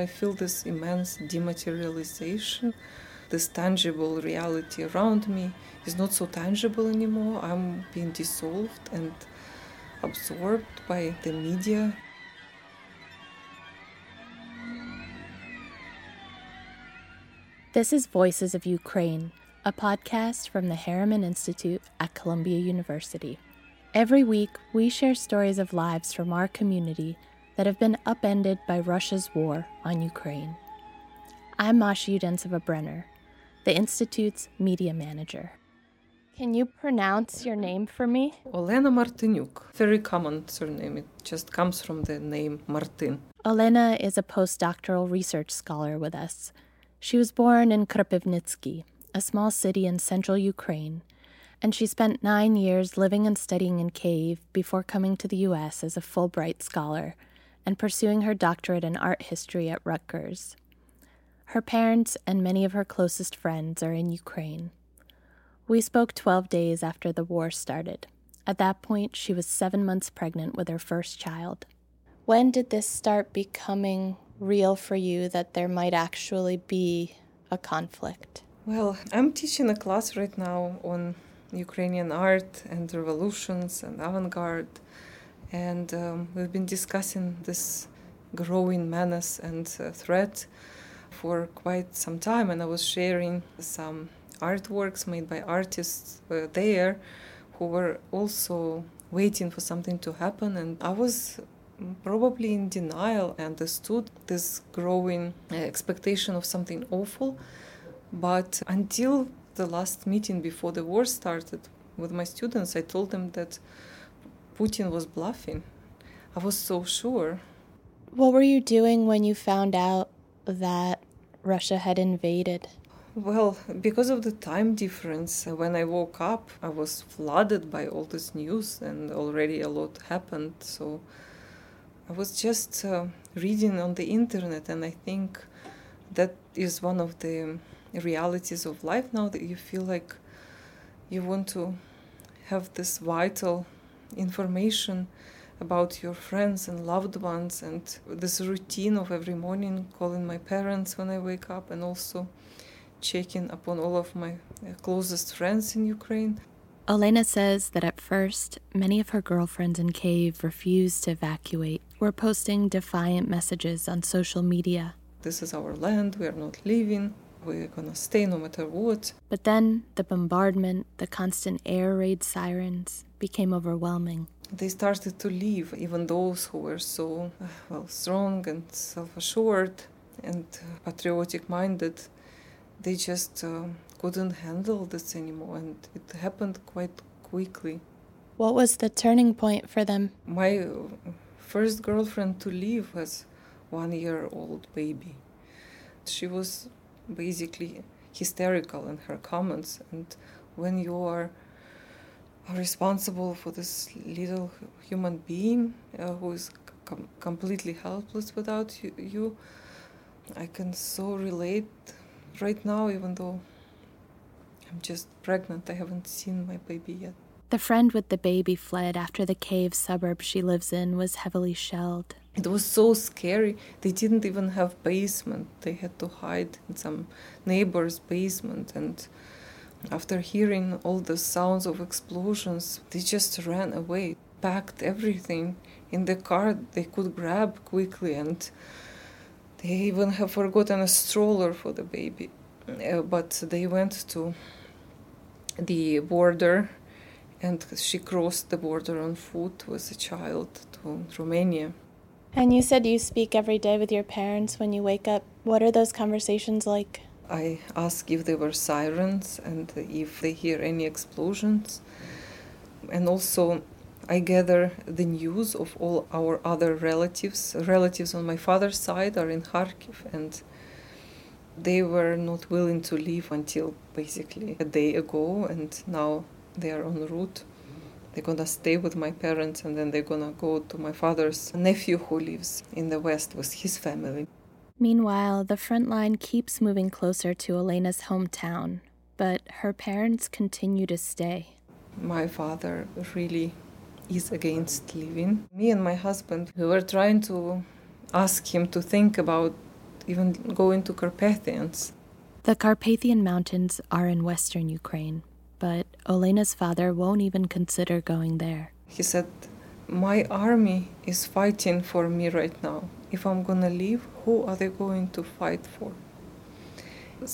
I feel this immense dematerialization. This tangible reality around me is not so tangible anymore. I'm being dissolved and absorbed by the media. This is Voices of Ukraine, a podcast from the Harriman Institute at Columbia University. Every week, we share stories of lives from our community that have been upended by Russia's war on Ukraine. I'm Masha Udensova-Brenner, the Institute's media manager. Can you pronounce your name for me? Olena Martynyuk. Very common surname. It just comes from the name Martin. Olena is a postdoctoral research scholar with us. She was born in Kropyvnytskyi, a small city in central Ukraine, and she spent 9 years living and studying in Kyiv before coming to the U.S. as a Fulbright scholar and pursuing her doctorate in art history at Rutgers. Her parents and many of her closest friends are in Ukraine. We spoke 12 days after the war started. At that point, she was 7 months pregnant with her first child. When did this start becoming real for you, that there might actually be a conflict? Well, I'm teaching a class right now on Ukrainian art and revolutions and avant-garde, and we've been discussing this growing menace and threat for quite some time, and I was sharing some artworks made by artists there who were also waiting for something to happen, and I was probably in denial and understood this growing expectation of something awful. But until the last meeting before the war started with my students, I told them that Putin was bluffing. I was so sure. What were you doing when you found out that Russia had invaded? Well, because of the time difference, when I woke up, I was flooded by all this news, and already a lot happened. So I was just reading on the internet, and I think that is one of the realities of life now, that you feel like you want to have this vital information about your friends and loved ones, and this routine of every morning calling my parents when I wake up, and also checking upon all of my closest friends in Ukraine. Olena says that at first, many of her girlfriends in Kyiv refused to evacuate, were posting defiant messages on social media. This is our land, we are not leaving, we're gonna stay no matter what. But then the bombardment, the constant air raid sirens became overwhelming. They started to leave, even those who were so strong and self-assured and patriotic-minded. They just couldn't handle this anymore, and it happened quite quickly. What was the turning point for them? My first girlfriend to leave was a 1-year-old baby. She was basically hysterical in her comments, and when you are responsible for this little human being who is completely helpless without you. I can so relate right now, even though I'm just pregnant. I haven't seen my baby yet. The friend with the baby fled after the Kyiv suburb she lives in was heavily shelled. It was so scary. They didn't even have basement. They had to hide in some neighbor's basement, and after hearing all the sounds of explosions, they just ran away, packed everything in the car they could grab quickly, and they even have forgotten a stroller for the baby. But they went to the border, and she crossed the border on foot with a child to Romania. And you said you speak every day with your parents when you wake up. What are those conversations like? I ask if there were sirens and if they hear any explosions. And also I gather the news of all our other relatives. Relatives on my father's side are in Kharkiv, and they were not willing to leave until basically a day ago, and now they are en route. They're gonna stay with my parents, and then they're gonna go to my father's nephew who lives in the West with his family. Meanwhile, the front line keeps moving closer to Olena's hometown, but her parents continue to stay. My father really is against leaving. Me and my husband, we were trying to ask him to think about even go into Carpathians. The Carpathian Mountains are in western Ukraine, but Olena's father won't even consider going there. He said, "My army is fighting for me right now. If I'm going to leave, who are they going to fight for?"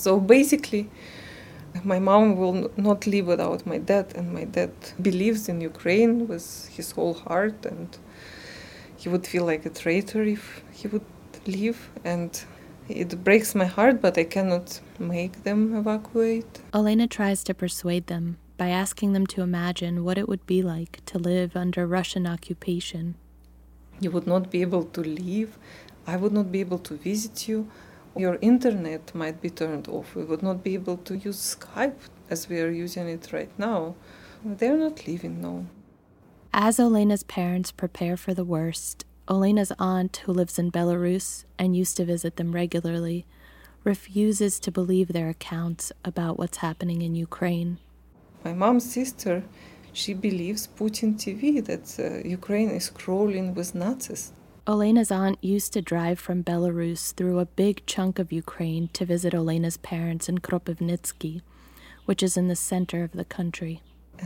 So basically, my mom will not live without my dad, and my dad believes in Ukraine with his whole heart, and he would feel like a traitor if he would leave, and it breaks my heart, but I cannot make them evacuate. Olena tries to persuade them by asking them to imagine what it would be like to live under Russian occupation. You would not be able to leave. I would not be able to visit you. Your internet might be turned off. We would not be able to use Skype as we are using it right now. They're not leaving, no. As Olena's parents prepare for the worst, Olena's aunt, who lives in Belarus and used to visit them regularly, refuses to believe their accounts about what's happening in Ukraine. My mom's sister, she believes Putin TV, that Ukraine is crawling with Nazis. Olena's aunt used to drive from Belarus through a big chunk of Ukraine to visit Olena's parents in Kropyvnytskyi, which is in the center of the country.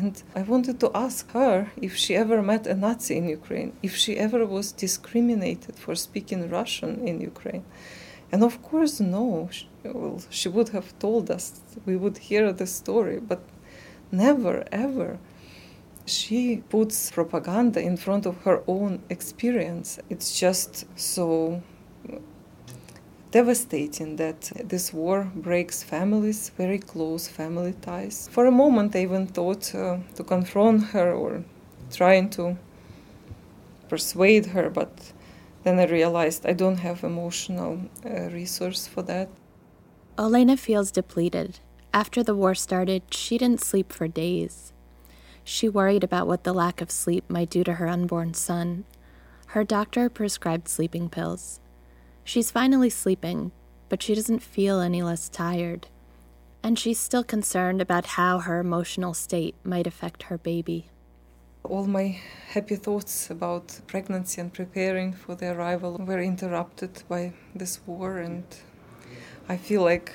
And I wanted to ask her if she ever met a Nazi in Ukraine, if she ever was discriminated for speaking Russian in Ukraine. And of course, no. She would have told us, we would hear the story, but never, ever. She puts propaganda in front of her own experience. It's just so devastating that this war breaks families, very close family ties. For a moment, I even thought to confront her or trying to persuade her, but then I realized I don't have emotional resource for that. Olena feels depleted. After the war started, she didn't sleep for days. She worried about what the lack of sleep might do to her unborn son. Her doctor prescribed sleeping pills. She's finally sleeping, but she doesn't feel any less tired. And she's still concerned about how her emotional state might affect her baby. All my happy thoughts about pregnancy and preparing for the arrival were interrupted by this war, and I feel like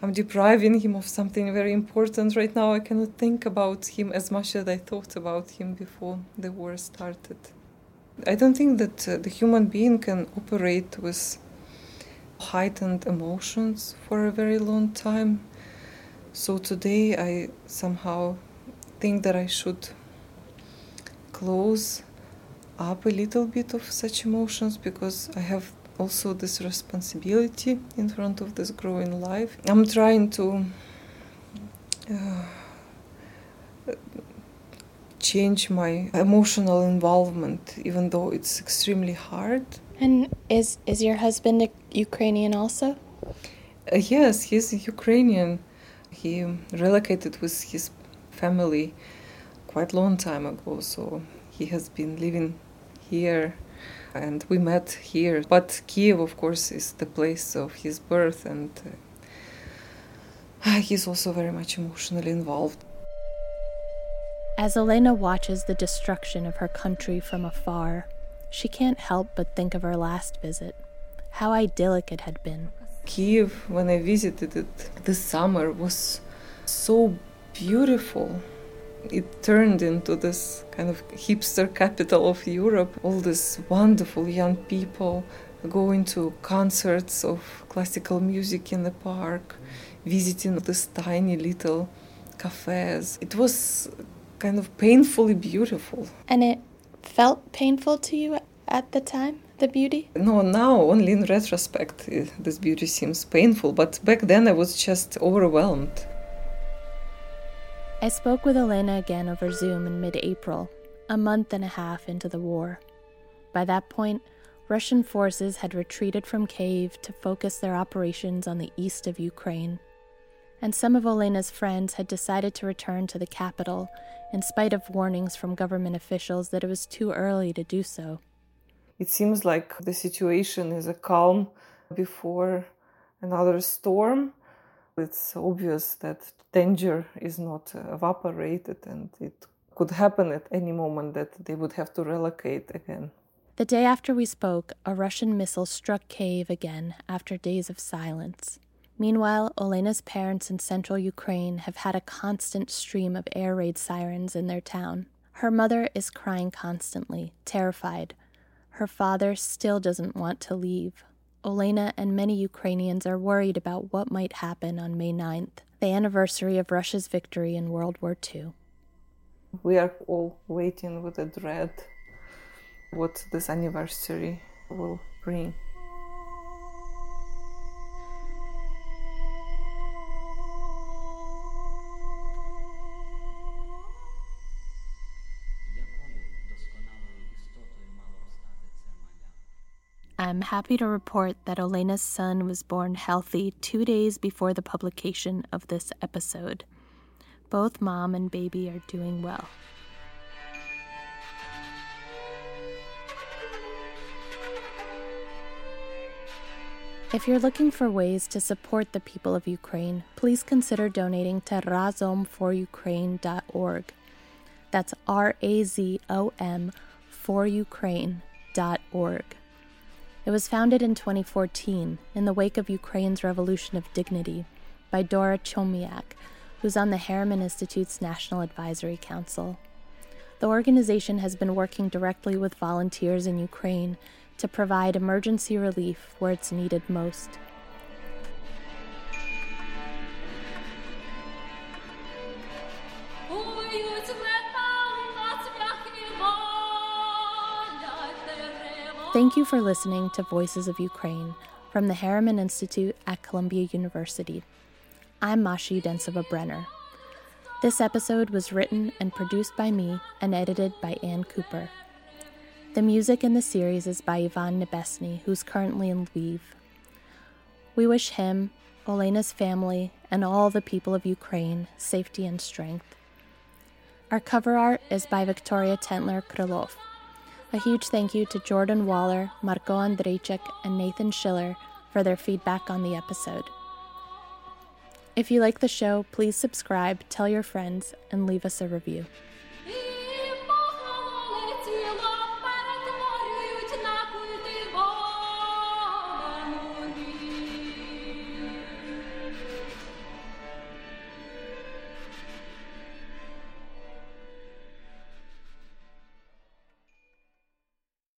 I'm depriving him of something very important right now. I cannot think about him as much as I thought about him before the war started. I don't think that the human being can operate with heightened emotions for a very long time. So today I somehow think that I should close up a little bit of such emotions, because I have also this responsibility in front of this growing life. I'm trying to change my emotional involvement, even though it's extremely hard. And is your husband Ukrainian also? Yes, he's Ukrainian. He relocated with his family quite a long time ago, so he has been living here. And we met here, but Kyiv, of course, is the place of his birth, and he's also very much emotionally involved. As Olena watches the destruction of her country from afar, she can't help but think of her last visit, how idyllic it had been. Kyiv, when I visited it this summer, was so beautiful. It turned into this kind of hipster capital of Europe. All these wonderful young people going to concerts of classical music in the park, visiting these tiny little cafes. It was kind of painfully beautiful. And it felt painful to you at the time, the beauty? No, now, only in retrospect, this beauty seems painful. But back then I was just overwhelmed. I spoke with Olena again over Zoom in mid-April, a month and a half into the war. By that point, Russian forces had retreated from Kyiv to focus their operations on the east of Ukraine, and some of Olena's friends had decided to return to the capital in spite of warnings from government officials that it was too early to do so. It seems like the situation is a calm before another storm. It's obvious that danger is not evaporated, and it could happen at any moment that they would have to relocate again. The day after we spoke, a Russian missile struck Kyiv again after days of silence. Meanwhile, Olena's parents in central Ukraine have had a constant stream of air raid sirens in their town. Her mother is crying constantly, terrified. Her father still doesn't want to leave. Olena and many Ukrainians are worried about what might happen on May 9th, the anniversary of Russia's victory in World War II. We are all waiting with a dread what this anniversary will bring. I'm happy to report that Olena's son was born healthy 2 days before the publication of this episode. Both mom and baby are doing well. If you're looking for ways to support the people of Ukraine, please consider donating to razomforukraine.org. That's razom forukraine.org. It was founded in 2014 in the wake of Ukraine's Revolution of Dignity by Dora Chomiak, who's on the Harriman Institute's National Advisory Council. The organization has been working directly with volunteers in Ukraine to provide emergency relief where it's needed most. Thank you for listening to Voices of Ukraine from the Harriman Institute at Columbia University. I'm Masha Udensova-Brenner. This episode was written and produced by me and edited by Ann Cooper. The music in the series is by Ivan Nebesny, who's currently in Lviv. We wish him, Olena's family, and all the people of Ukraine safety and strength. Our cover art is by Victoria Tentler-Krylov. A huge thank you to Jordan Waller, Marco Andrzejczyk, and Nathan Schiller for their feedback on the episode. If you like the show, please subscribe, tell your friends, and leave us a review.